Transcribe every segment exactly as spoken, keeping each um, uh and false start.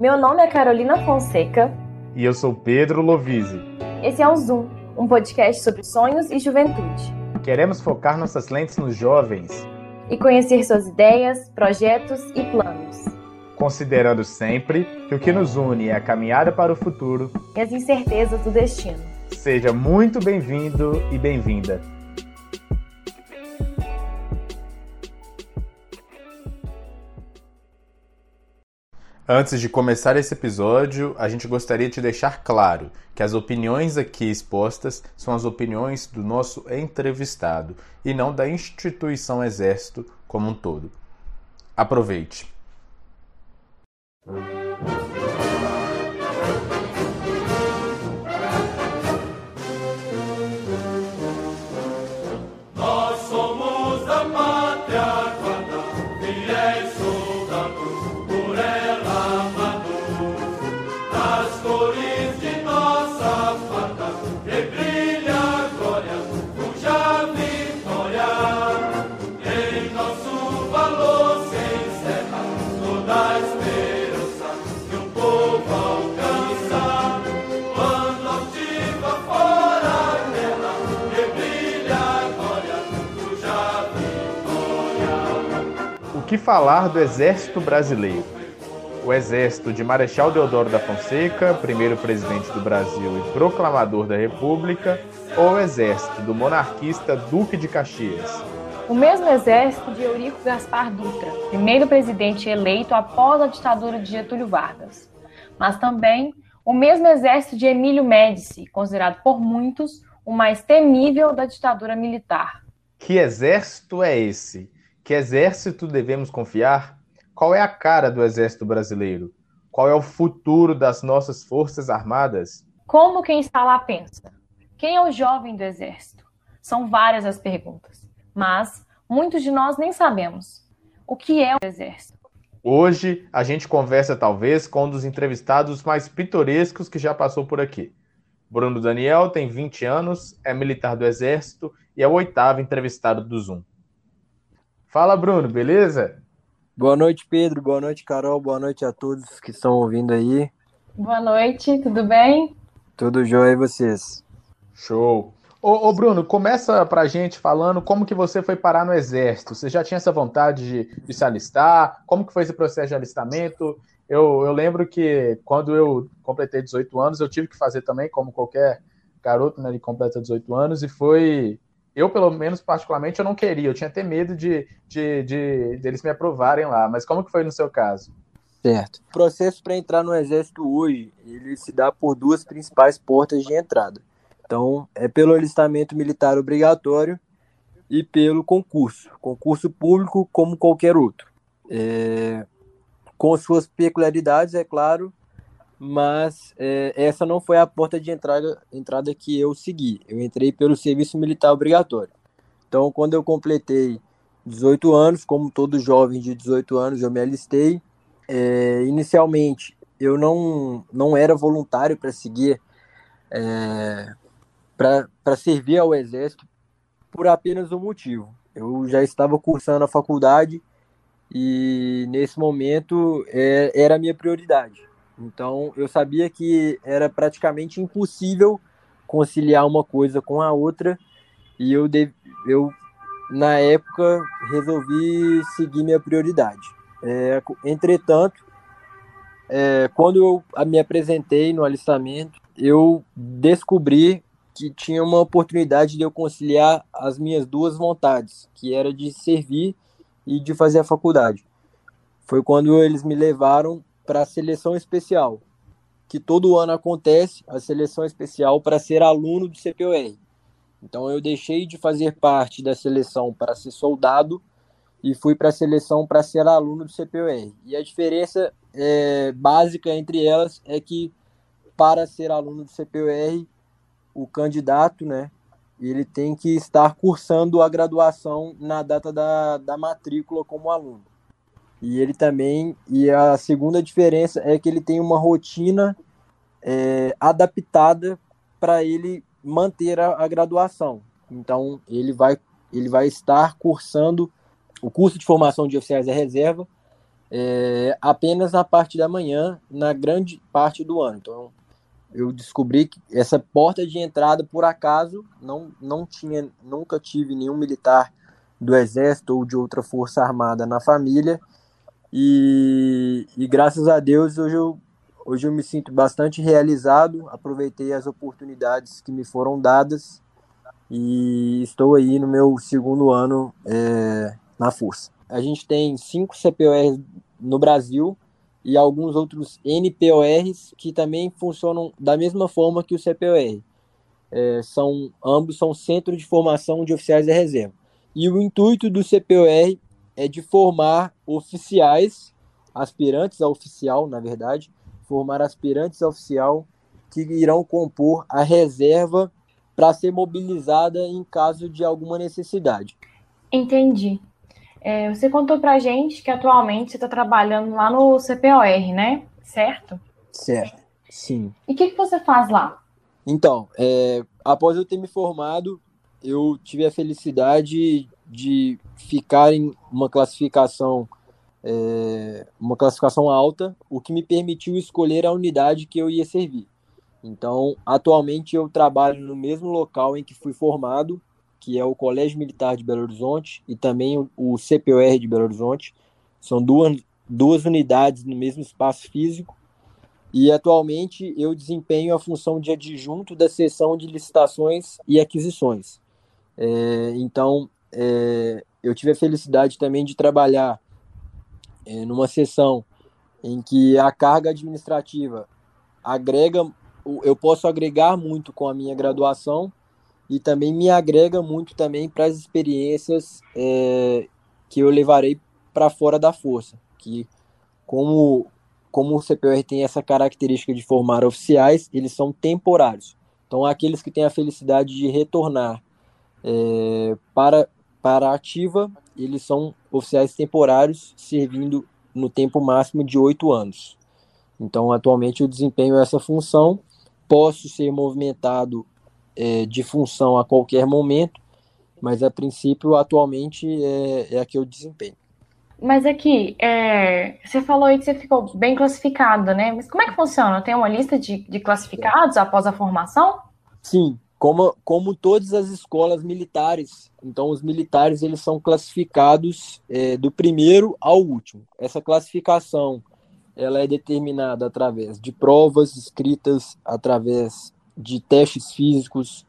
Meu nome é Carolina Fonseca. E eu sou Pedro Lovisi. Esse é o Zoom, um podcast sobre sonhos e juventude. Queremos focar nossas lentes nos jovens e conhecer suas ideias, projetos e planos, considerando sempre que o que nos une é a caminhada para o futuro e as incertezas do destino. Seja muito bem-vindo e bem-vinda. Antes de começar esse episódio, a gente gostaria de deixar claro que as opiniões aqui expostas são as opiniões do nosso entrevistado e não da instituição Exército como um todo. Aproveite! O que falar do Exército Brasileiro? O Exército de Marechal Deodoro da Fonseca, primeiro presidente do Brasil e proclamador da República, ou o Exército do monarquista Duque de Caxias? O mesmo Exército de Eurico Gaspar Dutra, primeiro presidente eleito após a ditadura de Getúlio Vargas. Mas também o mesmo Exército de Emílio Médici, considerado por muitos o mais temível da ditadura militar. Que exército é esse? Que exército devemos confiar? Qual é a cara do Exército Brasileiro? Qual é o futuro das nossas Forças Armadas? Como quem está lá pensa? Quem é o jovem do Exército? São várias as perguntas, mas muitos de nós nem sabemos. O que é o Exército? Hoje a gente conversa talvez com um dos entrevistados mais pitorescos que já passou por aqui. Bruno Daniel tem vinte anos, é militar do Exército e é o oitavo entrevistado do Zoom. Fala, Bruno, beleza? Boa noite, Pedro. Boa noite, Carol. Boa noite a todos que estão ouvindo aí. Boa noite, tudo bem? Tudo jóia, e vocês? Show. Ô, ô, Bruno, começa pra gente falando como que você foi parar no Exército. Você já tinha essa vontade de, de se alistar? Como que foi esse processo de alistamento? Eu, eu lembro que quando eu completei dezoito anos, eu tive que fazer também, como qualquer garoto, né, ele completa dezoito anos, e foi... Eu, pelo menos, particularmente, eu não queria. Eu tinha até medo de, de, de, de eles me aprovarem lá. Mas como que foi no seu caso? Certo. O processo para entrar no Exército hoje, ele se dá por duas principais portas de entrada. Então, é pelo alistamento militar obrigatório e pelo concurso. Concurso público como qualquer outro. É... Com suas peculiaridades, é claro, mas é, essa não foi a porta de entrada, entrada que eu segui. Eu entrei pelo serviço militar obrigatório. Então, quando eu completei dezoito anos, como todo jovem de dezoito anos, eu me alistei. É, inicialmente, eu não, não era voluntário para seguir, é, para servir ao Exército por apenas um motivo. Eu já estava cursando a faculdade e, nesse momento, é, era a minha prioridade. Então, eu sabia que era praticamente impossível conciliar uma coisa com a outra e eu, de... eu na época, resolvi seguir minha prioridade. É, entretanto, é, quando eu me apresentei no alistamento, eu descobri que tinha uma oportunidade de eu conciliar as minhas duas vontades, que era de servir e de fazer a faculdade. Foi quando eles me levaram para a seleção especial, que todo ano acontece, a seleção especial para ser aluno do C P O R. Então eu deixei de fazer parte da seleção para ser soldado e fui para a seleção para ser aluno do C P O R. E a diferença é, básica entre elas é que para ser aluno do C P O R, o candidato, né, ele tem que estar cursando a graduação na data da, da matrícula como aluno. E ele também, e a segunda diferença é que ele tem uma rotina é, adaptada para ele manter a, a graduação. Então, ele vai, ele vai estar cursando o curso de formação de oficiais da reserva é, apenas na parte da manhã, na grande parte do ano. Então, eu descobri que essa porta de entrada, por acaso, não, não tinha, nunca tive nenhum militar do Exército ou de outra força armada na família, e, e graças a Deus hoje eu, hoje eu me sinto bastante realizado, aproveitei as oportunidades que me foram dadas e estou aí no meu segundo ano é, na força. A gente tem cinco C P O Rs no Brasil e alguns outros N P O Rs que também funcionam da mesma forma que o C P O R. É, são, ambos são centros de formação de oficiais da reserva. E o intuito do C P O R é de formar oficiais, aspirantes a oficial, na verdade, formar aspirantes a oficial que irão compor a reserva para ser mobilizada em caso de alguma necessidade. Entendi. É, você contou para a gente que atualmente você está trabalhando lá no C P O R, né? Certo? Certo, sim. E o que, que você faz lá? Então, é, após eu ter me formado, eu tive a felicidade de ficar em uma classificação, é, uma classificação alta, o que me permitiu escolher a unidade que eu ia servir. Então, atualmente eu trabalho no mesmo local em que fui formado, que é o Colégio Militar de Belo Horizonte e também o C P O R de Belo Horizonte. São duas, duas unidades no mesmo espaço físico. E atualmente eu desempenho a função de adjunto da seção de licitações e aquisições. É, então, é, eu tive a felicidade também de trabalhar é, numa seção em que a carga administrativa agrega, eu posso agregar muito com a minha graduação, e também me agrega muito também para as experiências é, que eu levarei para fora da força, que como, como o C P O R tem essa característica de formar oficiais, eles são temporários. Então, aqueles que têm a felicidade de retornar é, para, para a ativa, eles são oficiais temporários, servindo no tempo máximo de oito anos. Então, atualmente eu desempenho essa função, posso ser movimentado de função a qualquer momento, mas a princípio atualmente é, é a que eu desempenho. Mas aqui, é, você falou aí que você ficou bem classificado, né? Mas como é que funciona? Tem uma lista de, de classificados após a formação? Sim, como, como todas as escolas militares. Então os militares eles são classificados é, do primeiro ao último. Essa classificação ela é determinada através de provas escritas, através de testes físicos,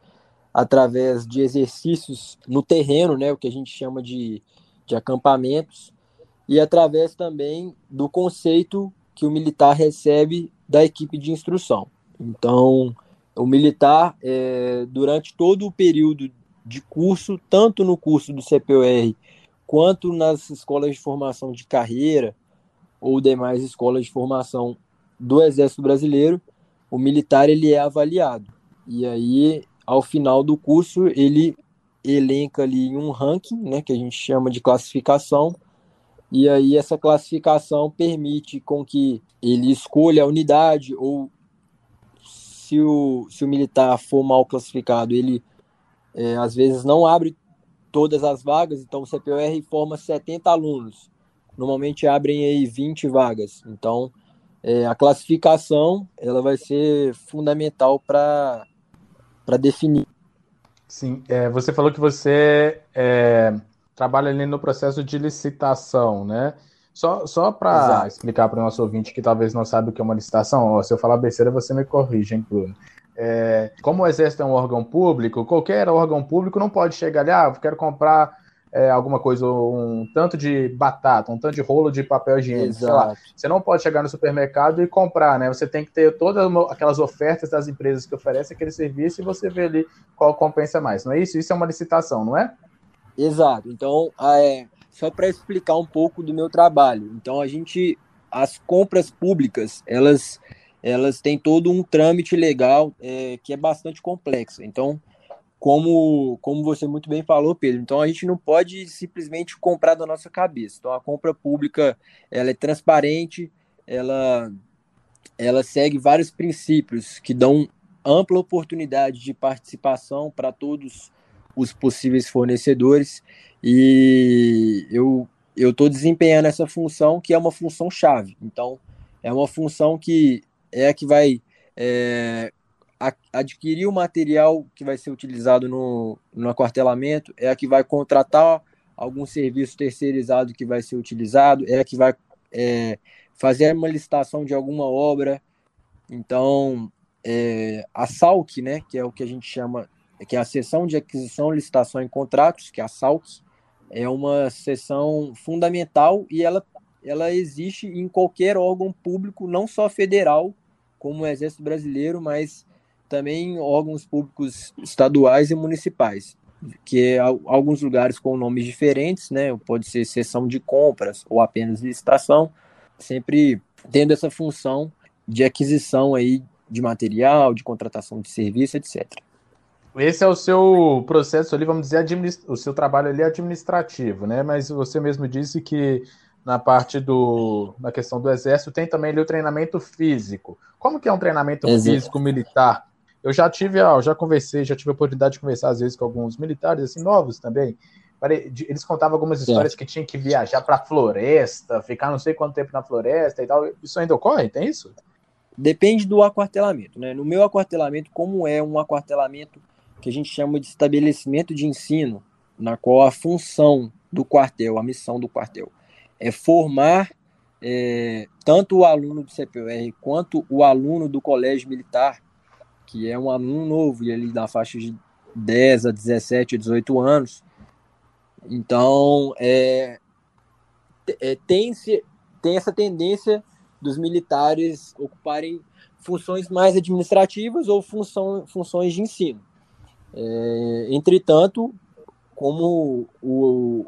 através de exercícios no terreno, né, o que a gente chama de, de acampamentos, e através também do conceito que o militar recebe da equipe de instrução. Então, o militar, é, durante todo o período de curso, tanto no curso do C P O R, quanto nas escolas de formação de carreira, ou demais escolas de formação do Exército Brasileiro, o militar ele é avaliado, e aí, ao final do curso, ele elenca ali um ranking, né, que a gente chama de classificação, e aí essa classificação permite com que ele escolha a unidade, ou se o, se o militar for mal classificado, ele é, às vezes não abre todas as vagas, então o C P O R forma setenta alunos, normalmente abrem aí vinte vagas, então... É, a classificação ela vai ser fundamental para definir. Sim, é, você falou que você é, trabalha ali no processo de licitação, né? Só, só para explicar para o nosso ouvinte que talvez não saiba o que é uma licitação, ó, se eu falar besteira você me corrige, hein, Bruno? É, como o Exército é um órgão público, qualquer órgão público não pode chegar ali, ah, eu quero comprar... É, alguma coisa, um tanto de batata, um tanto de rolo de papel higiênico, sei lá. Você não pode chegar no supermercado e comprar, né? Você tem que ter todas aquelas ofertas das empresas que oferecem aquele serviço e você vê ali qual compensa mais, não é isso? Isso é uma licitação, não é? Exato. Então, é, só para explicar um pouco do meu trabalho. Então, a gente, as compras públicas, elas, elas têm todo um trâmite legal é, que é bastante complexo. Então, Como, como você muito bem falou, Pedro, então a gente não pode simplesmente comprar da nossa cabeça. Então a compra pública ela é transparente, ela, ela segue vários princípios que dão ampla oportunidade de participação para todos os possíveis fornecedores. E eu, eu estou desempenhando essa função, que é uma função chave. Então, é uma função que é a que vai é, a, adquirir o material que vai ser utilizado no, no aquartelamento, é a que vai contratar algum serviço terceirizado que vai ser utilizado, é a que vai é, fazer uma licitação de alguma obra. Então, é, a S A L C, né, que é o que a gente chama, que é a Seção de Aquisição, Licitação e Contratos, que é a S A L C, é uma seção fundamental e ela, ela existe em qualquer órgão público, não só federal, como o Exército Brasileiro, mas também em órgãos públicos estaduais e municipais, que é alguns lugares com nomes diferentes, né? Pode ser seção de compras ou apenas licitação, sempre tendo essa função de aquisição aí de material, de contratação de serviço, etcétera. Esse é o seu processo ali, vamos dizer, administ... o seu trabalho ali é administrativo, né? Mas você mesmo disse que na parte do, na questão do Exército, tem também ali o treinamento físico. Como que é um treinamento Exército. físico militar? Eu já tive, eu já conversei, já tive a oportunidade de conversar às vezes com alguns militares, assim, novos também. Eles contavam algumas histórias Sim. que tinham que viajar para a floresta, ficar não sei quanto tempo na floresta e tal. Isso ainda ocorre? Tem isso? Depende do aquartelamento, né? No meu aquartelamento, como é um aquartelamento que a gente chama de estabelecimento de ensino, na qual a função do quartel, a missão do quartel, é formar é, tanto o aluno do C P U R quanto o aluno do Colégio Militar, que é um aluno novo, e ali na faixa de dez a dezessete, dezoito anos. Então, é, é, tem, tem essa tendência dos militares ocuparem funções mais administrativas ou função, funções de ensino. É, entretanto, como, o,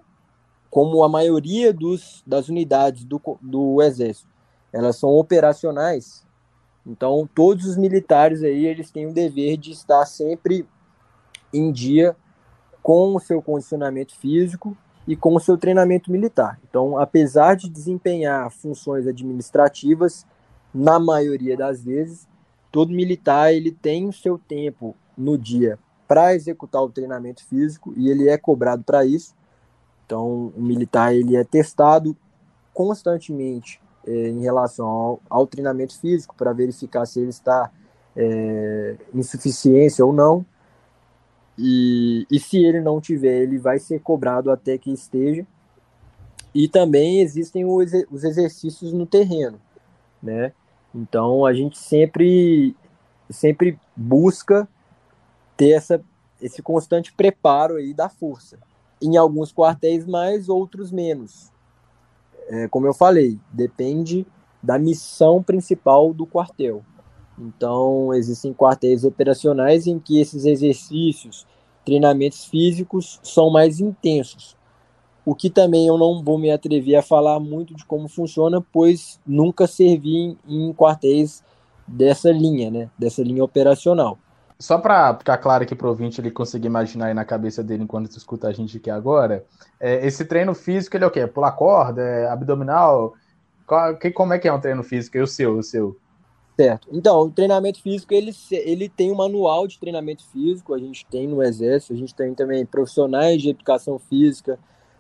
como a maioria dos, das unidades do, do Exército, elas são operacionais, então todos os militares aí, eles têm o dever de estar sempre em dia com o seu condicionamento físico e com o seu treinamento militar. Então, apesar de desempenhar funções administrativas, na maioria das vezes, todo militar ele tem o seu tempo no dia para executar o treinamento físico, e ele é cobrado para isso. Então, o militar ele é testado constantemente eh, em relação ao, ao treinamento físico, para verificar se ele está eh, em suficiência ou não, e, e se ele não tiver, ele vai ser cobrado até que esteja. E também existem os, os exercícios no terreno, né? Então, a gente sempre, sempre busca ter essa, esse constante preparo aí da força. Em alguns quartéis mais, outros menos. É, como eu falei, depende da missão principal do quartel. Então, existem quartéis operacionais em que esses exercícios, treinamentos físicos, são mais intensos. O que também eu não vou me atrever a falar muito de como funciona, pois nunca servi em, em quartéis dessa linha, né? Dessa linha operacional. Só para ficar claro aqui para o ouvinte, ele conseguir imaginar aí na cabeça dele enquanto escuta a gente aqui agora, é, esse treino físico, ele é o quê? Pular corda? É abdominal? Qual, que, como é que é um treino físico? E o seu, o seu? Certo. Então, o treinamento físico, ele, ele tem um manual de treinamento físico, a gente tem no Exército, a gente tem também profissionais de educação física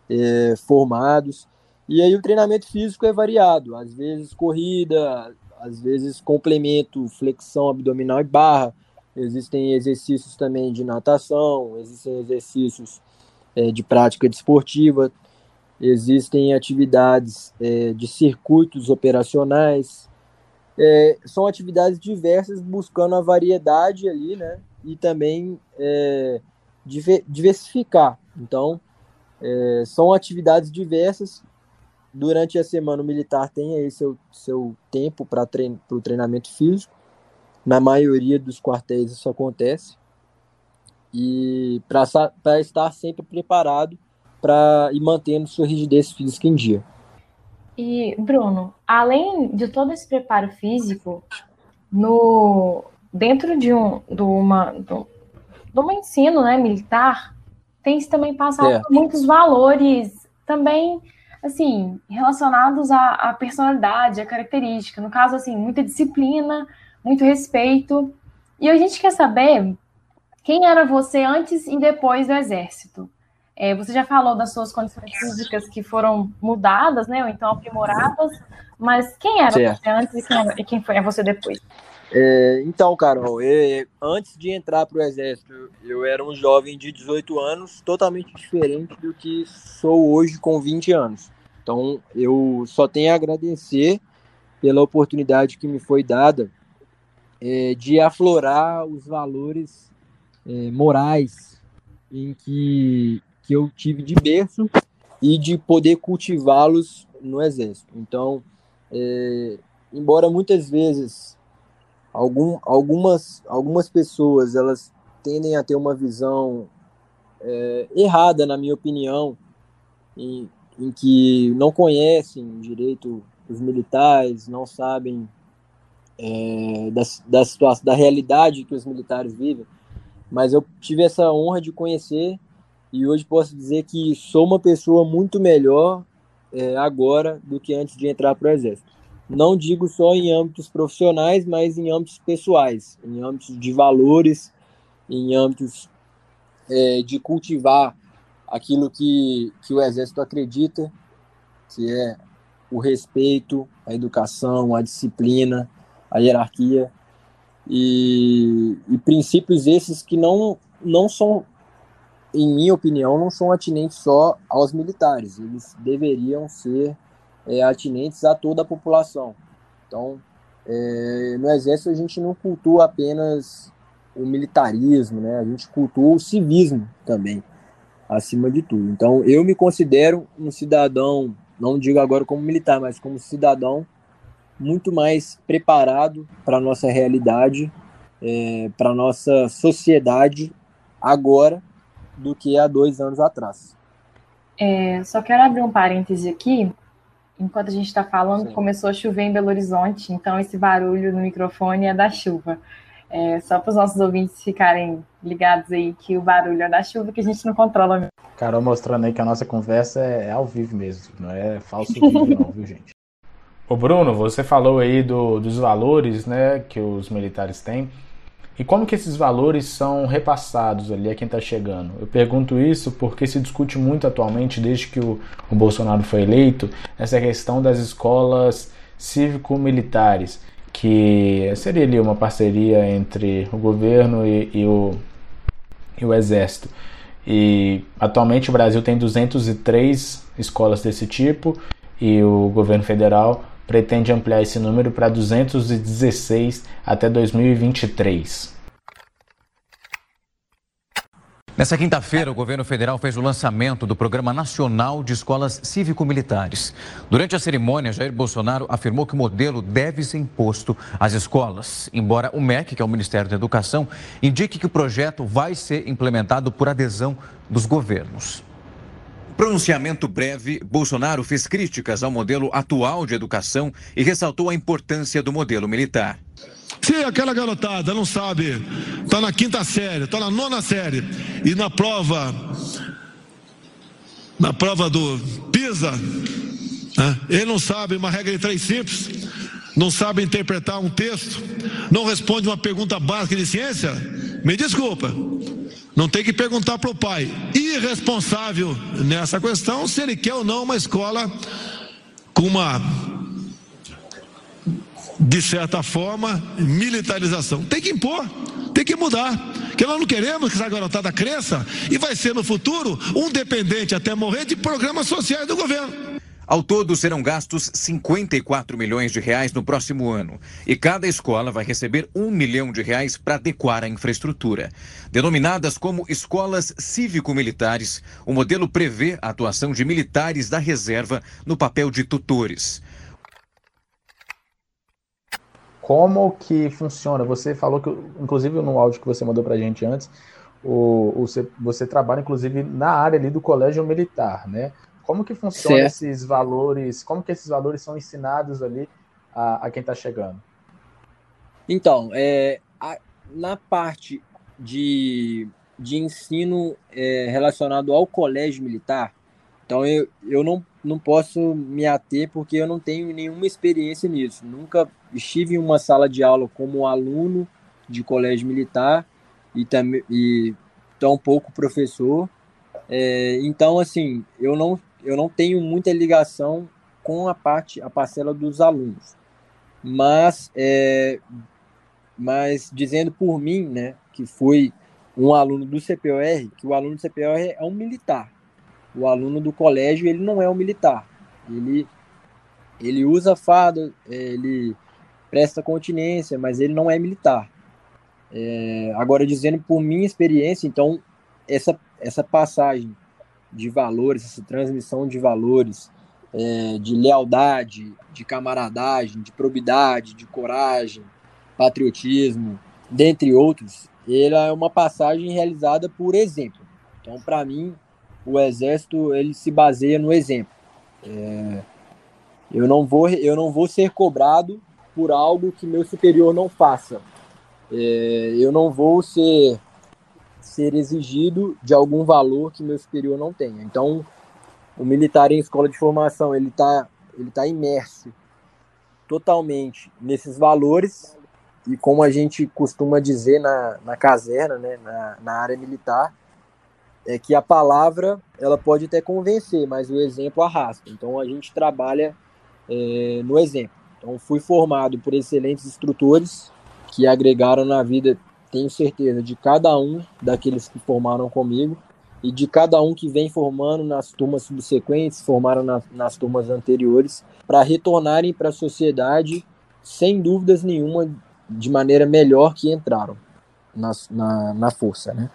é, formados, e aí o treinamento físico é variado, às vezes corrida, às vezes complemento, flexão abdominal e barra. Existem exercícios também de natação, existem exercícios é, de prática desportiva, existem atividades é, de circuitos operacionais. É, são atividades diversas, buscando a variedade ali, né? E também é, diversificar. Então, é, são atividades diversas. Durante a semana, o militar tem aí seu, seu tempo para trein- o treinamento físico. Na maioria dos quartéis isso acontece, e para estar sempre preparado pra, e mantendo sua rigidez física em dia. E, Bruno, além de todo esse preparo físico, no, dentro de um do uma, do, do ensino, né, militar, tem-se também passado é. por muitos valores também, assim, relacionados à, à personalidade, à característica. No caso, assim, muita disciplina, muito respeito. E a gente quer saber quem era você antes e depois do Exército. É, você já falou das suas condições físicas que foram mudadas, né, ou então aprimoradas, mas quem era certo. Você antes e quem, e quem foi você depois? É, então, Carol, eu, antes de entrar para o Exército, eu era um jovem de dezoito anos, totalmente diferente do que sou hoje com vinte anos. Então, eu só tenho a agradecer pela oportunidade que me foi dada é, de aflorar os valores é, morais em que, que eu tive de berço e de poder cultivá-los no Exército. Então, é, embora muitas vezes algum, algumas, algumas pessoas elas tendem a ter uma visão é, errada, na minha opinião, em, em que não conhecem direito os militares, não sabem é, da, da situação, da realidade que os militares vivem, mas eu tive essa honra de conhecer e hoje posso dizer que sou uma pessoa muito melhor é, agora do que antes de entrar para o Exército. Não digo só em âmbitos profissionais, mas em âmbitos pessoais, em âmbitos de valores, em âmbitos é, de cultivar aquilo que, que o Exército acredita, que é o respeito, a educação, a disciplina, a hierarquia, E, e princípios esses que não, não são, em minha opinião, não são atinentes só aos militares, eles deveriam ser é, atinentes a toda a população. Então, é, no Exército a gente não cultua apenas o militarismo, né? A gente cultua o civismo também, acima de tudo. Então, eu me considero um cidadão, não digo agora como militar, mas como cidadão, muito mais preparado para a nossa realidade, é, para a nossa sociedade agora do que há dois anos atrás. É, só quero abrir um parêntese aqui. Enquanto a gente está falando, Sim. começou a chover em Belo Horizonte, então esse barulho no microfone é da chuva. É, só para os nossos ouvintes ficarem ligados aí que o barulho é da chuva que a gente não controla. Carol mostrando aí que a nossa conversa é ao vivo mesmo, não é falso vídeo não, viu, gente? Ô Bruno, você falou aí do, dos valores, né, que os militares têm, e como que esses valores são repassados ali a quem está chegando? Eu pergunto isso porque se discute muito atualmente, desde que o, o Bolsonaro foi eleito, essa questão das escolas cívico-militares, que seria ali uma parceria entre o governo e, e, o, e o Exército. E atualmente o Brasil tem duzentas e três escolas desse tipo, e o governo federal pretende ampliar esse número para duzentas e dezesseis até dois mil e vinte e três. Nessa quinta-feira, o governo federal fez o lançamento do Programa Nacional de Escolas Cívico-Militares. Durante a cerimônia, Jair Bolsonaro afirmou que o modelo deve ser imposto às escolas, embora o M E C, que é o Ministério da Educação, indique que o projeto vai ser implementado por adesão dos governos. Pronunciamento breve, Bolsonaro fez críticas ao modelo atual de educação e ressaltou a importância do modelo militar. Se aquela garotada não sabe, está na quinta série, está na nona série e na prova, na prova do PISA, né, ele não sabe uma regra de três simples, não sabe interpretar um texto, não responde uma pergunta básica de ciência, me desculpa. Não tem que perguntar para o pai, irresponsável nessa questão, se ele quer ou não uma escola com uma, de certa forma, militarização. Tem que impor, tem que mudar, porque nós não queremos que essa garotada cresça e vai ser no futuro um dependente até morrer de programas sociais do governo. Ao todo, serão gastos cinquenta e quatro milhões de reais no próximo ano. E cada escola vai receber um milhão de reais para adequar a infraestrutura. Denominadas como escolas cívico-militares, o modelo prevê a atuação de militares da reserva no papel de tutores. Como que funciona? Você falou que, inclusive no áudio que você mandou para a gente antes, o, o, você trabalha inclusive na área ali do Colégio Militar, né? Como que funcionam esses valores, como que esses valores são ensinados ali a, a quem está chegando? Então, é, a, na parte de, de ensino é, relacionado ao colégio militar, então eu, eu não, não posso me ater porque eu não tenho nenhuma experiência nisso. Nunca estive em uma sala de aula como aluno de colégio militar e, tam, e tampouco professor. É, então, assim, eu não, eu não tenho muita ligação com a parte, a parcela dos alunos. Mas, é, mas dizendo por mim, né, que fui um aluno do C P O R, que o aluno do C P O R é um militar. O aluno do colégio, ele não é um militar. Ele, ele usa farda, ele presta continência, mas ele não é militar. É, agora, dizendo por minha experiência, então, essa, essa passagem de valores, essa transmissão de valores, é, de lealdade, de camaradagem, de probidade, de coragem, patriotismo, dentre outros, ela é uma passagem realizada por exemplo. Então, para mim, o Exército, ele se baseia no exemplo. É, eu, não vou, eu não vou ser cobrado por algo que meu superior não faça. É, eu não vou ser, ser exigido de algum valor que meu superior não tenha. Então, o militar em escola de formação, ele está ele tá imerso totalmente nesses valores. E como a gente costuma dizer na, na caserna, né, na, na área militar, é que a palavra, ela pode até convencer, mas o exemplo arrasta. Então, a gente trabalha é, no exemplo. Então, fui formado por excelentes instrutores que agregaram na vida, tenho certeza, de cada um daqueles que formaram comigo e de cada um que vem formando nas turmas subsequentes, formaram na, nas turmas anteriores, para retornarem para a sociedade, sem dúvidas nenhuma, de maneira melhor que entraram na, na, na força, né?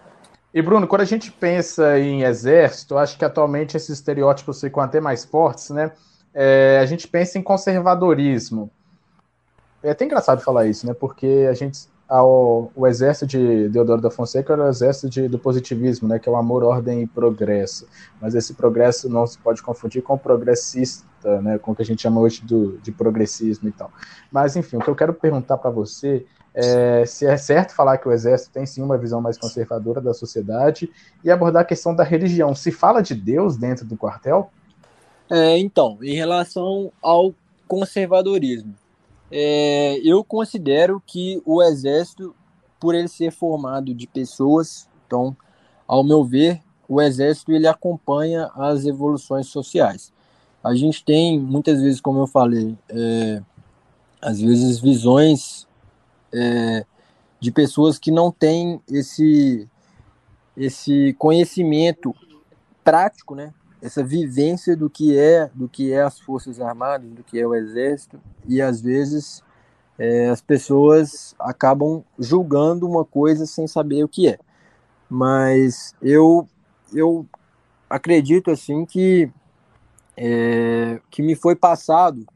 E, Bruno, quando a gente pensa em exército, acho que atualmente esses estereótipos ficam até mais fortes, né? É, a gente pensa em conservadorismo. É até engraçado falar isso, né? Porque a gente, ao, o exército de Deodoro da Fonseca era o exército de, do positivismo, né? Que é o amor, ordem e progresso. Mas esse progresso não se pode confundir com o progressista, né? Com o que a gente chama hoje do, de progressismo e tal. Mas, enfim, o que eu quero perguntar para você... É, se é certo falar que o Exército tem sim uma visão mais conservadora da sociedade e abordar a questão da religião. Se fala de Deus dentro do quartel? É, então, em relação ao conservadorismo, é, eu considero que o Exército, por ele ser formado de pessoas, então, ao meu ver, o Exército ele acompanha as evoluções sociais. A gente tem, muitas vezes, como eu falei, é, às vezes visões... É, de pessoas que não têm esse, esse conhecimento prático, né? Essa vivência do que é, do que é as Forças Armadas, do que é o Exército, e às vezes é, as pessoas acabam julgando uma coisa sem saber o que é. Mas eu, eu acredito assim que, é, que me foi passado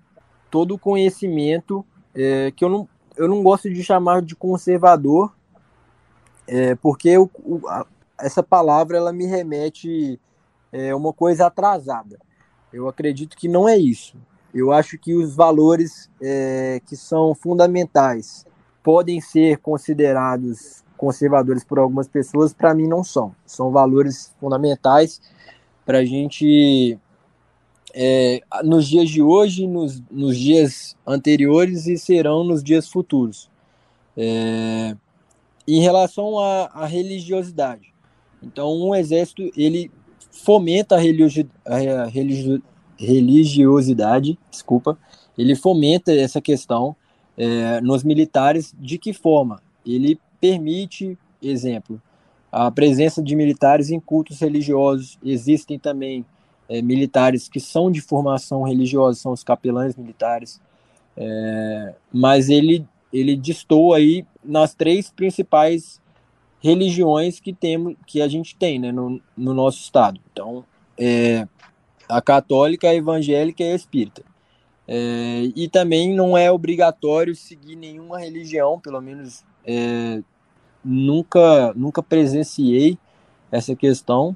todo o conhecimento é, que eu não Eu não gosto de chamar de conservador, é, porque eu, o, a, essa palavra ela me remete a é, uma coisa atrasada. Eu acredito que não é isso. Eu acho que os valores é, que são fundamentais podem ser considerados conservadores por algumas pessoas, para mim não são. São valores fundamentais para a gente... É, nos dias de hoje, nos, nos dias anteriores e serão nos dias futuros. É, em relação à, à religiosidade, então um exército ele fomenta a, religio, a religio, religiosidade, desculpa, ele fomenta essa questão é, nos militares. De que forma? Ele permite, exemplo, a presença de militares em cultos religiosos. Existem também É, militares que são de formação religiosa, são os capelães militares, é, mas ele, ele destoa aí nas três principais religiões que, tem, que a gente tem, né, no, no nosso estado. Então, é, a católica, a evangélica e a espírita. É, e também não é obrigatório seguir nenhuma religião, pelo menos é, nunca, nunca presenciei essa questão.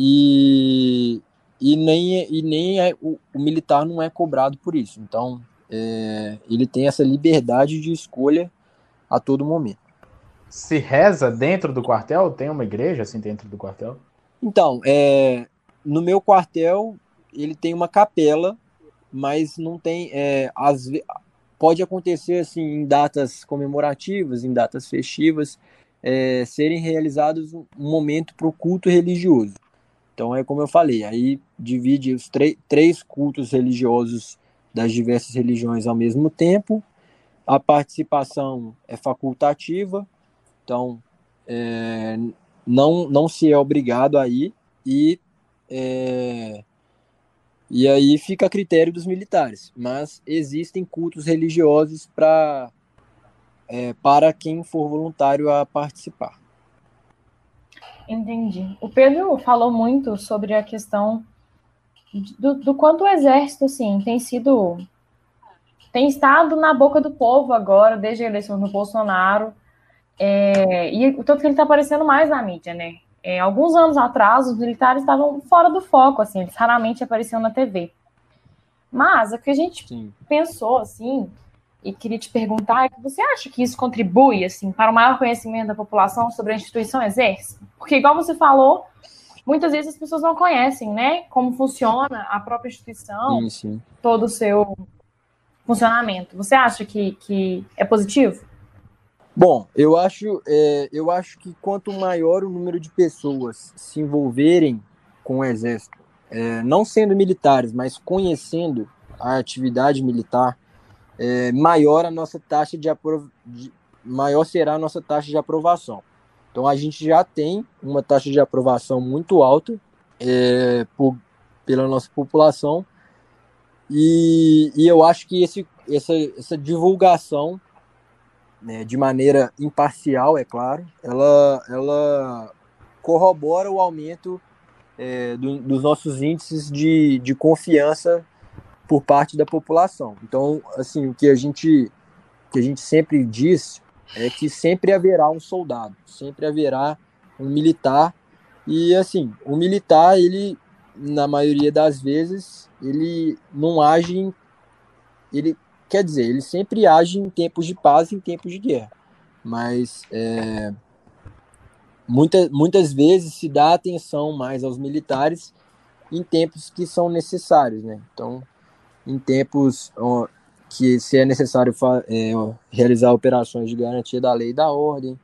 E, e nem, e nem é, o, o militar não é cobrado por isso. Então, é, ele tem essa liberdade de escolha a todo momento. Se reza dentro do quartel? Tem uma igreja assim dentro do quartel? Então, é, no meu quartel, ele tem uma capela, mas não tem... É, as, pode acontecer assim, em datas comemorativas, em datas festivas, é, serem realizados um momento para o culto religioso. Então é como eu falei, aí divide os três cultos religiosos das diversas religiões ao mesmo tempo, a participação é facultativa, então é, não, não se é obrigado a ir, e, é, e aí fica a critério dos militares, mas existem cultos religiosos pra, é, para quem for voluntário a participar. Entendi. O Pedro falou muito sobre a questão do, do quanto o Exército assim, tem sido... tem estado na boca do povo agora, desde a eleição do Bolsonaro, é, e o tanto que ele está aparecendo mais na mídia, né? É, alguns anos atrás, os militares estavam fora do foco, assim, eles raramente apareciam na T V. Mas, o que a gente Sim. pensou, assim, e queria te perguntar, é que você acha que isso contribui, assim, para o maior conhecimento da população sobre a instituição Exército? Porque, igual você falou, muitas vezes as pessoas não conhecem, né? Como funciona a própria instituição, sim, sim. todo o seu... funcionamento. Você acha que, que é positivo? Bom, eu acho, é, eu acho que quanto maior o número de pessoas se envolverem com o Exército, é, não sendo militares, mas conhecendo a atividade militar, é, maior a nossa taxa de, aprov... de maior será a nossa taxa de aprovação. Então a gente já tem uma taxa de aprovação muito alta é, por, pela nossa população. E, e eu acho que esse, essa, essa divulgação, né, de maneira imparcial, é claro, ela, ela corrobora o aumento é, do, dos nossos índices de, de confiança por parte da população. Então, assim, o que a gente, que a gente sempre diz é que sempre haverá um soldado, sempre haverá um militar. E, assim, o militar, ele... na maioria das vezes, ele não age, em, ele quer dizer, ele sempre age em tempos de paz e em tempos de guerra, mas é, muita, muitas vezes se dá atenção mais aos militares em tempos que são necessários, né? Então, em tempos ó, que se é necessário fa- é, ó, realizar operações de garantia da lei e da ordem,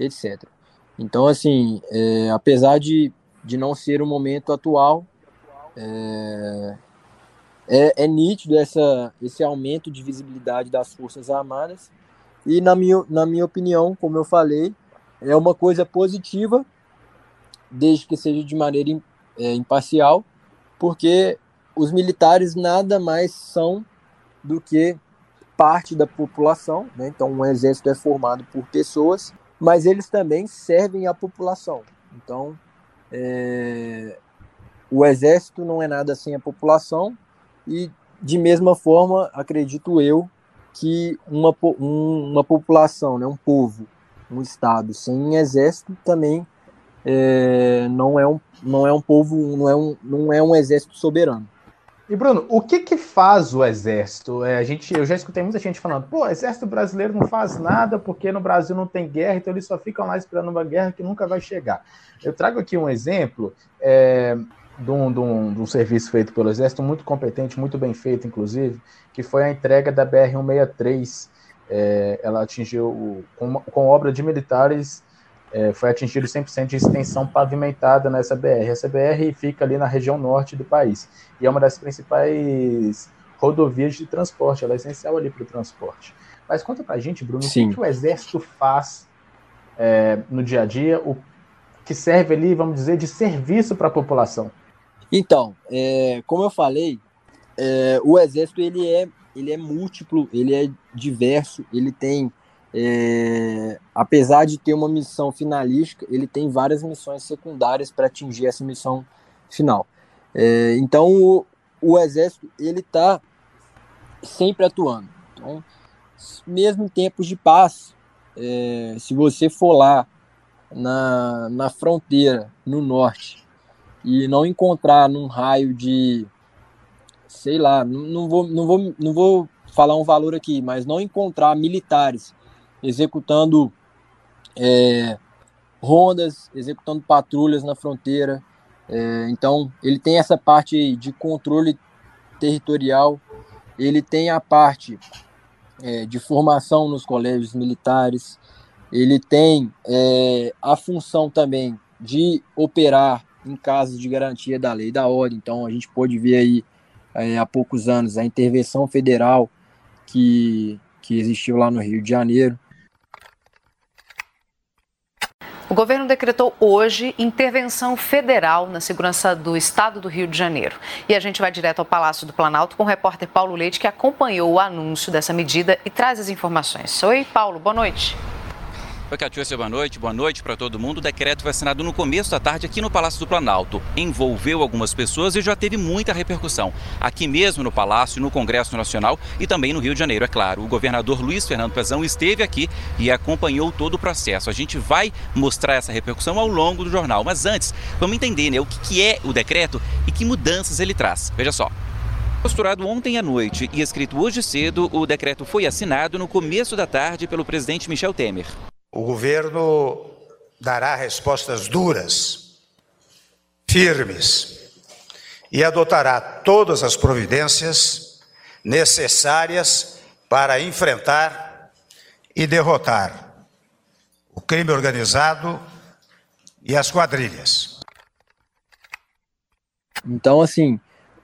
etcétera. Então, assim, é, apesar de de não ser o momento atual, é, é, é nítido essa, esse aumento de visibilidade das Forças Armadas, e na minha, na minha opinião, como eu falei, é uma coisa positiva, desde que seja de maneira é, imparcial, porque os militares nada mais são do que parte da população, né? Então um exército é formado por pessoas, mas eles também servem à população, então... É, o exército não é nada sem a população, e de mesma forma acredito eu que uma, um, uma população, né, um povo, um estado sem exército também é, não, é um, não é um povo, não é um, não é um exército soberano. E Bruno, o que que faz o exército? É, a gente, eu já escutei muita gente falando, pô, o exército brasileiro não faz nada porque no Brasil não tem guerra, então eles só ficam lá esperando uma guerra que nunca vai chegar. Eu trago aqui um exemplo é, de, um, de, um, de um serviço feito pelo exército, muito competente, muito bem feito, inclusive, que foi a entrega da B R cento e sessenta e três. É, ela atingiu, o, com, com obra de militares, é, foi atingido cem por cento de extensão pavimentada nessa B R. Essa B R fica ali na região norte do país e é uma das principais rodovias de transporte, ela é essencial ali para o transporte. Mas conta para a gente, Bruno, Sim. o que o Exército faz é, no dia a dia, o que serve ali, vamos dizer, de serviço para a população? Então, é, como eu falei, é, o Exército ele é, ele é múltiplo, ele é diverso, ele tem... É, apesar de ter uma missão finalística, ele tem várias missões secundárias para atingir essa missão final. É, então, o, o Exército ele está sempre atuando. Então, mesmo em tempos de paz, é, se você for lá na, na fronteira, no norte, e não encontrar num raio de, sei lá, não, não vou, não vou, não vou falar um valor aqui, mas não encontrar militares executando é, rondas, executando patrulhas na fronteira. É, então, ele tem essa parte de controle territorial, ele tem a parte é, de formação nos colégios militares, ele tem é, a função também de operar em casos de garantia da lei e da ordem. Então, a gente pôde ver aí, é, há poucos anos, a intervenção federal que, que existiu lá no Rio de Janeiro. O governo decretou hoje intervenção federal na segurança do estado do Rio de Janeiro. E a gente vai direto ao Palácio do Planalto com o repórter Paulo Leite, que acompanhou o anúncio dessa medida e traz as informações. Oi, Paulo, boa noite. Oi, Catiúcia, boa noite. Boa noite para todo mundo. O decreto foi assinado no começo da tarde aqui no Palácio do Planalto. Envolveu algumas pessoas e já teve muita repercussão. Aqui mesmo no Palácio, no Congresso Nacional e também no Rio de Janeiro, é claro. O governador Luiz Fernando Pezão esteve aqui e acompanhou todo o processo. A gente vai mostrar essa repercussão ao longo do jornal. Mas antes, vamos entender, né, o que é o decreto e que mudanças ele traz. Veja só. Posturado ontem à noite e escrito hoje cedo, o decreto foi assinado no começo da tarde pelo presidente Michel Temer. O governo dará respostas duras, firmes, e adotará todas as providências necessárias para enfrentar e derrotar o crime organizado e as quadrilhas. Então, assim,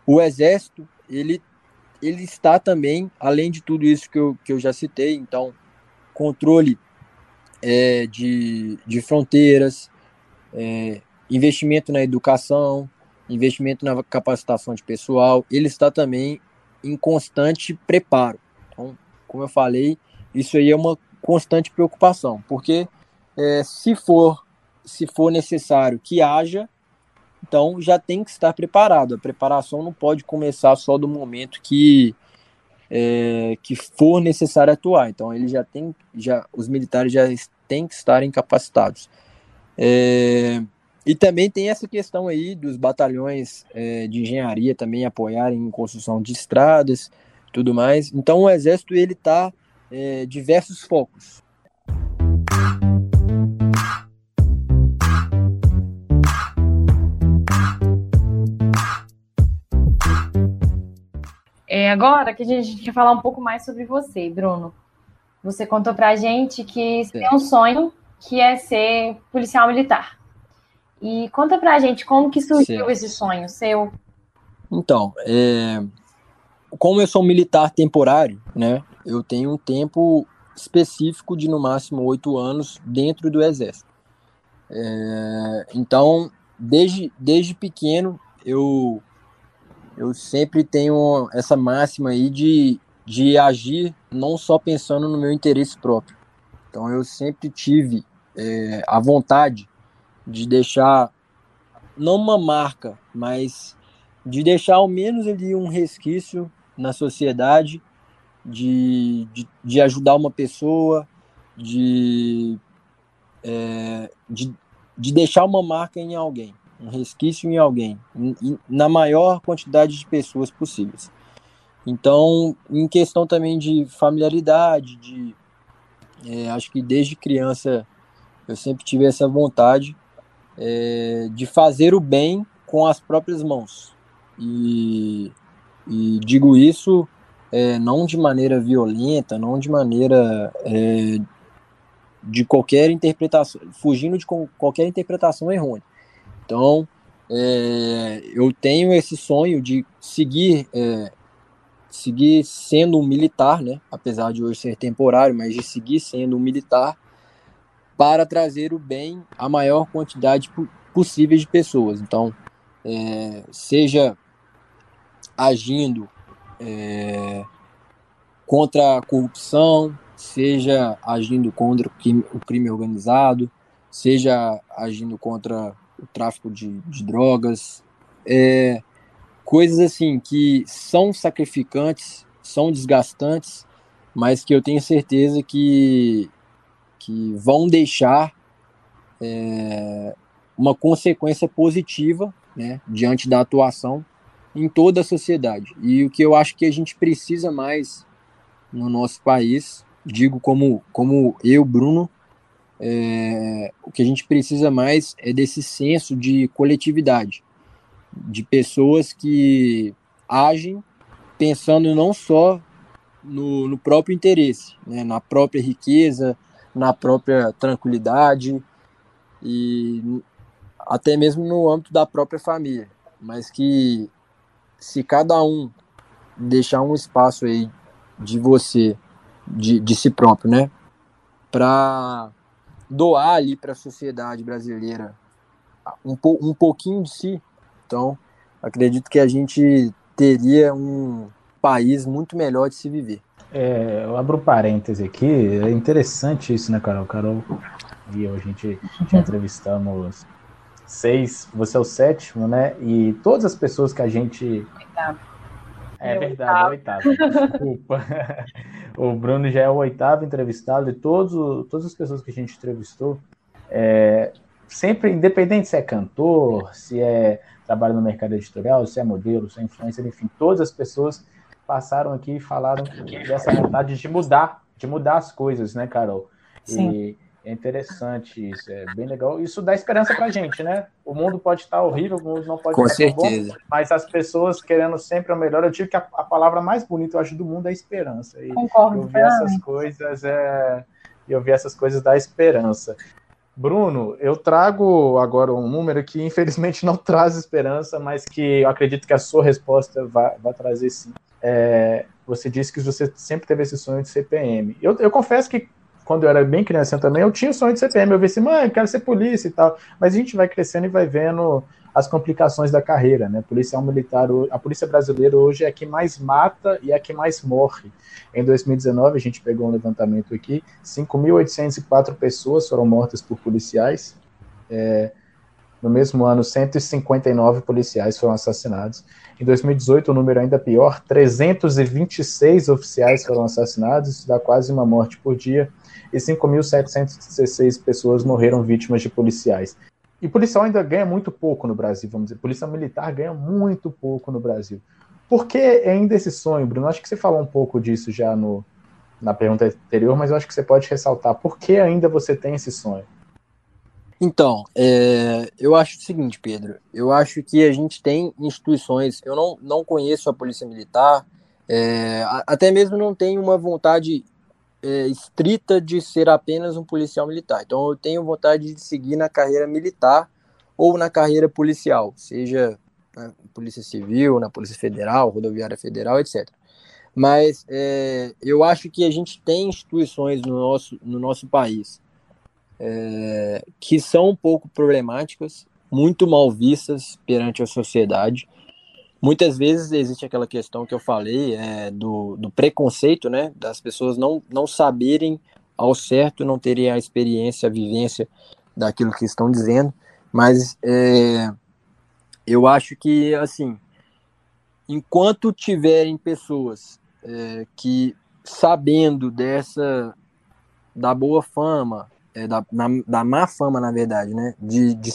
o Exército, ele, ele está também, além de tudo isso que eu, que eu já citei, então, controle É, de, de fronteiras, é, investimento na educação, investimento na capacitação de pessoal, ele está também em constante preparo. Então, como eu falei, isso aí é uma constante preocupação, porque é, se for, se for necessário que haja, então já tem que estar preparado. A preparação não pode começar só do momento que É, que for necessário atuar. Então, ele já tem, já, os militares já têm que estar capacitados. É, e também tem essa questão aí dos batalhões é, de engenharia também apoiarem em construção de estradas, tudo mais. Então, o Exército, ele está é, diversos focos. É agora que a gente quer falar um pouco mais sobre você, Bruno. Você contou para a gente que tem um sonho que é ser policial militar. E conta para a gente como que surgiu Sim. esse sonho seu. Então, é... como eu sou militar temporário, né, eu tenho um tempo específico de no máximo oito anos dentro do Exército. É... Então, desde, desde pequeno, eu... Eu sempre tenho essa máxima aí de, de agir não só pensando no meu interesse próprio. Então, eu sempre tive é, a vontade de deixar, não uma marca, mas de deixar ao menos ali um resquício na sociedade, de, de, de ajudar uma pessoa, de, é, de, de deixar uma marca em alguém. Um resquício em alguém, na maior quantidade de pessoas possíveis. Então, em questão também de familiaridade, de, é, acho que desde criança eu sempre tive essa vontade é, de fazer o bem com as próprias mãos. E, e digo isso é, não de maneira violenta, não de maneira... É, de qualquer interpretação, fugindo de qualquer interpretação errônea. Então, é, eu tenho esse sonho de seguir, é, seguir sendo um militar, né? Apesar de hoje ser temporário, mas de seguir sendo um militar para trazer o bem à maior quantidade possível de pessoas. Então, é, seja agindo é, contra a corrupção, seja agindo contra o crime, o crime organizado, seja agindo contra... o tráfico de, de drogas, é, coisas assim que são sacrificantes, são desgastantes, mas que eu tenho certeza que, que vão deixar é, uma consequência positiva, né, diante da atuação em toda a sociedade. E o que eu acho que a gente precisa mais no nosso país, digo como, como eu, Bruno, É, o que a gente precisa mais é desse senso de coletividade, de pessoas que agem pensando não só no, no próprio interesse, né, na própria riqueza, na própria tranquilidade e até mesmo no âmbito da própria família, mas que se cada um deixar um espaço aí de você, de, de si próprio, né, para doar ali para a sociedade brasileira um, po, um pouquinho de si, então acredito que a gente teria um país muito melhor de se viver. É, eu abro parêntese aqui, é interessante isso, né, Carol? Carol e eu, a gente já entrevistamos seis, você é o sétimo, né? E todas as pessoas que a gente... Oitavo. É, é verdade, oitavo. É oitavo, desculpa. O Bruno já é o oitavo entrevistado e todos, todas as pessoas que a gente entrevistou, é, sempre, independente se é cantor, se é trabalho no mercado editorial, se é modelo, se é influencer, enfim, todas as pessoas passaram aqui e falaram dessa vontade de mudar, de mudar as coisas, né, Carol? Sim. E é interessante isso, é bem legal. Isso dá esperança pra gente, né? O mundo pode estar horrível, o mundo não pode estar bom, mas as pessoas querendo sempre o melhor. Eu digo que a, a palavra mais bonita, eu acho, do mundo é esperança. E concordo, eu vi essas coisas, é, eu vi essas coisas da esperança. Bruno, eu trago agora um número que infelizmente não traz esperança, mas que eu acredito que a sua resposta vai, vai trazer sim. É, você disse que você sempre teve esse sonho de ser P M. Eu, eu confesso que quando eu era bem criança também, eu tinha o sonho de ser P M. Eu vi assim, mãe, eu quero ser polícia e tal. Mas a gente vai crescendo e vai vendo as complicações da carreira, né? Policial militar, a polícia brasileira hoje é a que mais mata e é a que mais morre. Em dois mil e dezenove, a gente pegou um levantamento aqui, cinco mil oitocentas e quatro pessoas foram mortas por policiais. É, no mesmo ano, cento e cinquenta e nove policiais foram assassinados. Em dois mil e dezoito, o número ainda pior, trezentos e vinte e seis oficiais foram assassinados, isso dá quase uma morte por dia, e cinco mil setecentas e dezesseis pessoas morreram vítimas de policiais. E policial ainda ganha muito pouco no Brasil, vamos dizer, polícia militar ganha muito pouco no Brasil. Por que ainda esse sonho, Bruno? Acho que você falou um pouco disso já no, na pergunta anterior, mas eu acho que você pode ressaltar. Por que ainda você tem esse sonho? Então, é, eu acho o seguinte, Pedro, eu acho que a gente tem instituições, eu não, não conheço a Polícia Militar, é, até mesmo não tenho uma vontade é, estrita de ser apenas um policial militar, então eu tenho vontade de seguir na carreira militar ou na carreira policial, seja na Polícia Civil, na Polícia Federal, Rodoviária Federal, etcétera. Mas é, eu acho que a gente tem instituições no nosso, no nosso país, É, que são um pouco problemáticas, muito mal vistas perante a sociedade. Muitas vezes existe aquela questão que eu falei é, do, do preconceito, né, das pessoas não, não saberem ao certo, não terem a experiência, a vivência daquilo que estão dizendo, mas é, eu acho que, assim, enquanto tiverem pessoas é, que, sabendo dessa, da boa fama, É da, na, da má fama, na verdade, né, de, de,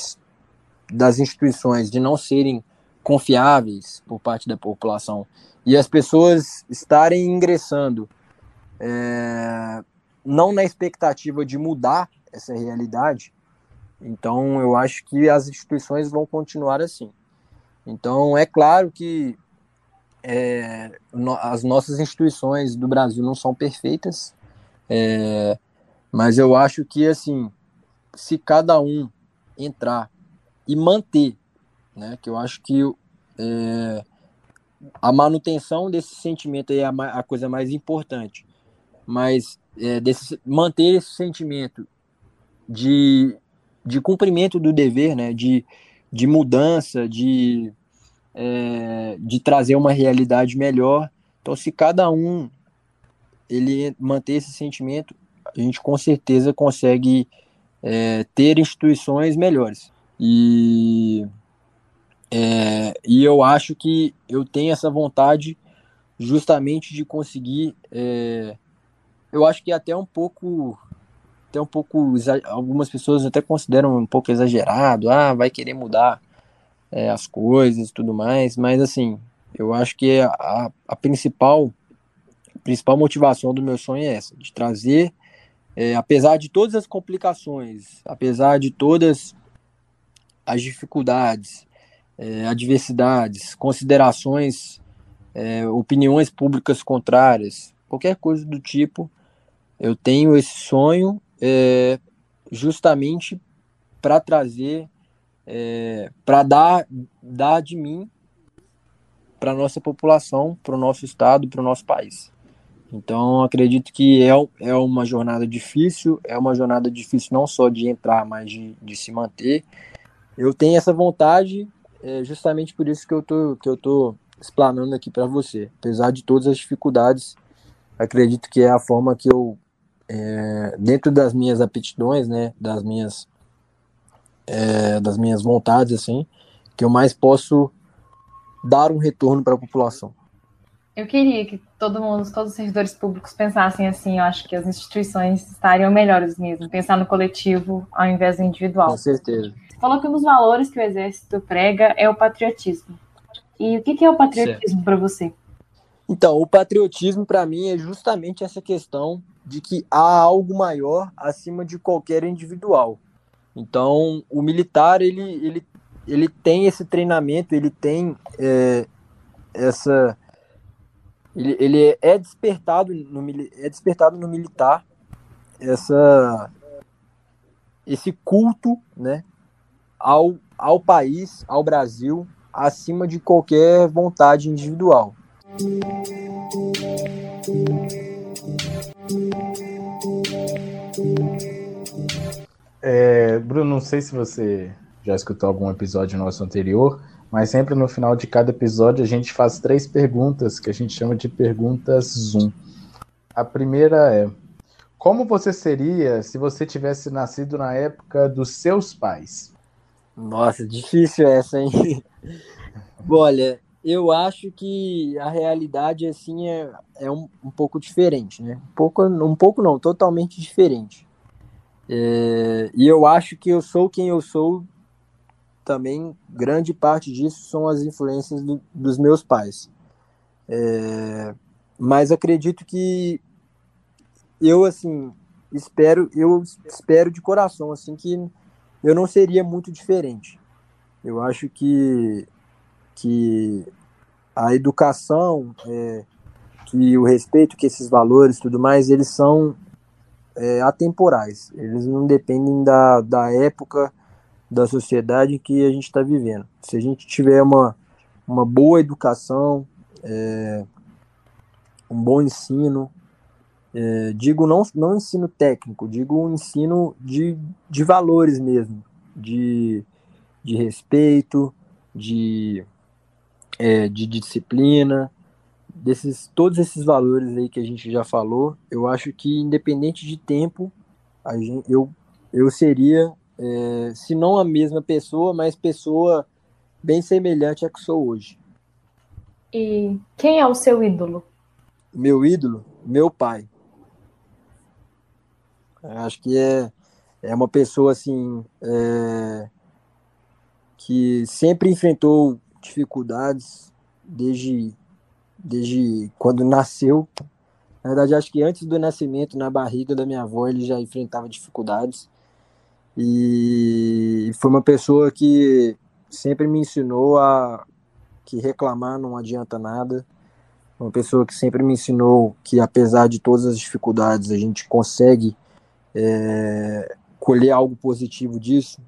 das instituições, de não serem confiáveis por parte da população, e as pessoas estarem ingressando, é, não na expectativa de mudar essa realidade, então eu acho que as instituições vão continuar assim. Então é claro que é, no, as nossas instituições do Brasil não são perfeitas, é, mas eu acho que, assim, se cada um entrar e manter, né, que eu acho que é, a manutenção desse sentimento aí é a, a coisa mais importante, mas é, desse, manter esse sentimento de, de cumprimento do dever, né, de, de mudança, de, é, de trazer uma realidade melhor. Então, se cada um ele manter esse sentimento, a gente com certeza consegue é, ter instituições melhores. E, é, e eu acho que eu tenho essa vontade justamente de conseguir, é, eu acho que até um pouco, até um pouco algumas pessoas até consideram um pouco exagerado, ah, vai querer mudar é, as coisas e tudo mais, mas assim, eu acho que a, a principal, a principal motivação do meu sonho é essa, de trazer É, apesar de todas as complicações, apesar de todas as dificuldades, é, adversidades, considerações, é, opiniões públicas contrárias, qualquer coisa do tipo, eu tenho esse sonho é, justamente para trazer, é, para dar, dar de mim para a nossa população, para o nosso estado, para o nosso país. Então, acredito que é, é uma jornada difícil, é uma jornada difícil não só de entrar, mas de, de se manter. Eu tenho essa vontade, é justamente por isso que eu tô, que eu tô explanando aqui para você. Apesar de todas as dificuldades, acredito que é a forma que eu, é, dentro das minhas aptidões, né, das minhas, é, das minhas vontades, assim, que eu mais posso dar um retorno para a população. Eu queria que todo mundo, todos os servidores públicos pensassem assim. Eu acho que as instituições estariam melhores mesmo, pensar no coletivo ao invés do individual. Com certeza. Falou que um dos valores que o Exército prega é o patriotismo. E o que é o patriotismo para você? Então, o patriotismo para mim é justamente essa questão de que há algo maior acima de qualquer individual. Então, o militar, ele, ele, ele tem esse treinamento, ele tem é, essa... Ele, ele é, despertado no, é despertado no militar essa, esse culto, né, ao, ao país, ao Brasil, acima de qualquer vontade individual. É, Bruno, não sei se você já escutou algum episódio nosso anterior, mas sempre no final de cada episódio a gente faz três perguntas, que a gente chama de perguntas Zoom. A primeira é: como você seria se você tivesse nascido na época dos seus pais? Nossa, difícil essa, hein? Olha, eu acho que a realidade, assim, é, é um, um pouco diferente, né? Um pouco, um pouco não, totalmente diferente. É, e eu acho que eu sou quem eu sou, também grande parte disso são as influências do, dos meus pais. É, mas acredito que eu, assim, espero, eu espero de coração, assim, que eu não seria muito diferente. Eu acho que, que a educação, é, que o respeito, que esses valores, tudo mais, eles são é, atemporais. Eles não dependem da, da época, da sociedade que a gente está vivendo. Se a gente tiver uma, uma boa educação, é, um bom ensino, é, digo não, não ensino técnico, digo um ensino de, de valores mesmo, de, de respeito, de, é, de disciplina, desses, todos esses valores aí que a gente já falou, eu acho que independente de tempo, a gente, eu, eu seria... É, se não a mesma pessoa, mas pessoa bem semelhante à que sou hoje. E quem é o seu ídolo? Meu ídolo? Meu pai. Eu acho que é, é uma pessoa assim, é, que sempre enfrentou dificuldades desde, desde quando nasceu. Na verdade, acho que antes do nascimento, na barriga da minha avó, ele já enfrentava dificuldades. E foi uma pessoa que sempre me ensinou a que reclamar não adianta nada. Uma pessoa que sempre me ensinou que, apesar de todas as dificuldades, a gente consegue é, colher algo positivo disso.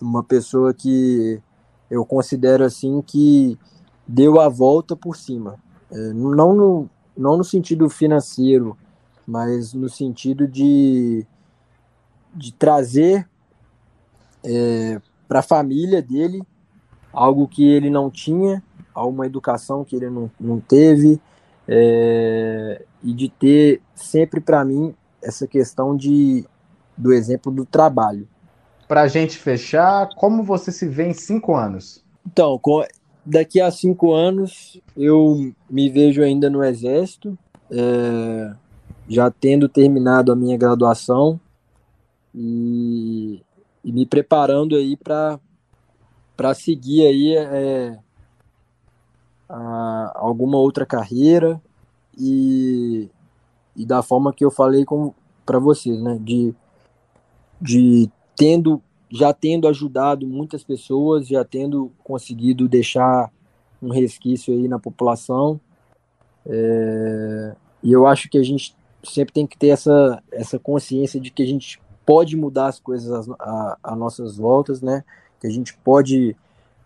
Uma pessoa que eu considero assim que deu a volta por cima. É, não, no, não no sentido financeiro, mas no sentido de, de trazer... É, para a família dele, algo que ele não tinha, alguma educação que ele não, não teve, é, e de ter sempre para mim essa questão de, do exemplo do trabalho. Para a gente fechar, como você se vê em cinco anos? Então, com, daqui a cinco anos eu me vejo ainda no Exército, é, já tendo terminado a minha graduação e... E me preparando aí para para seguir aí é, a, alguma outra carreira e, e da forma que eu falei para vocês, né? De, de tendo, já tendo ajudado muitas pessoas, já tendo conseguido deixar um resquício aí na população. É, e eu acho que a gente sempre tem que ter essa, essa consciência de que a gente pode mudar as coisas às nossas voltas, né? Que a gente pode,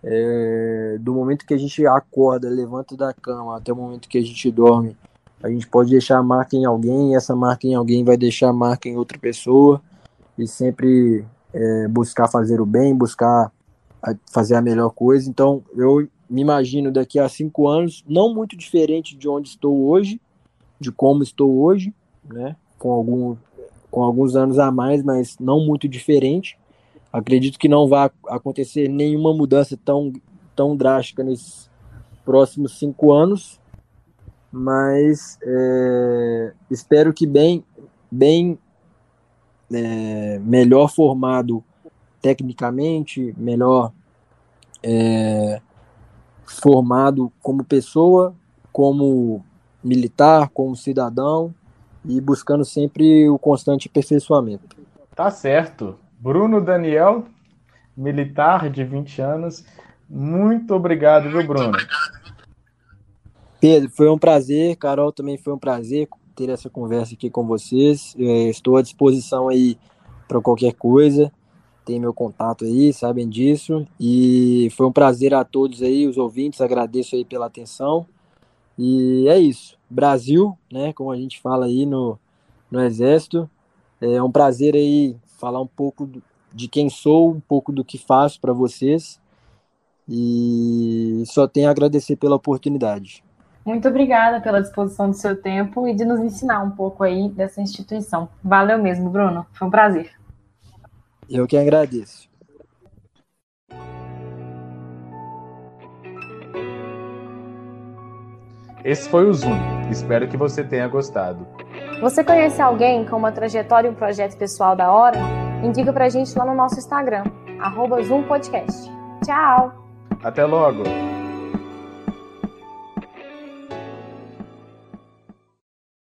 é, do momento que a gente acorda, levanta da cama até o momento que a gente dorme, a gente pode deixar a marca em alguém, e essa marca em alguém vai deixar a marca em outra pessoa, e sempre é, buscar fazer o bem, buscar a, fazer a melhor coisa. Então, eu me imagino daqui a cinco anos, não muito diferente de onde estou hoje, de como estou hoje, né? Com, algum, com alguns anos a mais, mas não muito diferente. Acredito que não vai acontecer nenhuma mudança tão, tão drástica nesses próximos cinco anos, mas é, espero que bem, bem é, melhor formado tecnicamente, melhor é, formado como pessoa, como militar, como cidadão, e buscando sempre o constante aperfeiçoamento. Tá certo. Bruno Daniel, militar de vinte anos, muito obrigado, viu, Bruno? Pedro, foi um prazer, Carol, também foi um prazer ter essa conversa aqui com vocês. Eu estou à disposição aí para qualquer coisa, tem meu contato aí, sabem disso, e foi um prazer a todos aí, os ouvintes, agradeço aí pela atenção, e é isso. Brasil, né, como a gente fala aí no, no Exército, é um prazer aí falar um pouco de quem sou, um pouco do que faço para vocês, e só tenho a agradecer pela oportunidade. Muito obrigada pela disposição do seu tempo e de nos ensinar um pouco aí dessa instituição. Valeu mesmo, Bruno, foi um prazer. Eu que agradeço. Esse foi o Zoom, espero que você tenha gostado. Você conhece alguém com uma trajetória e um projeto pessoal da hora? Indica pra gente lá no nosso Instagram, arroba Zoom Podcast. Tchau! Até logo!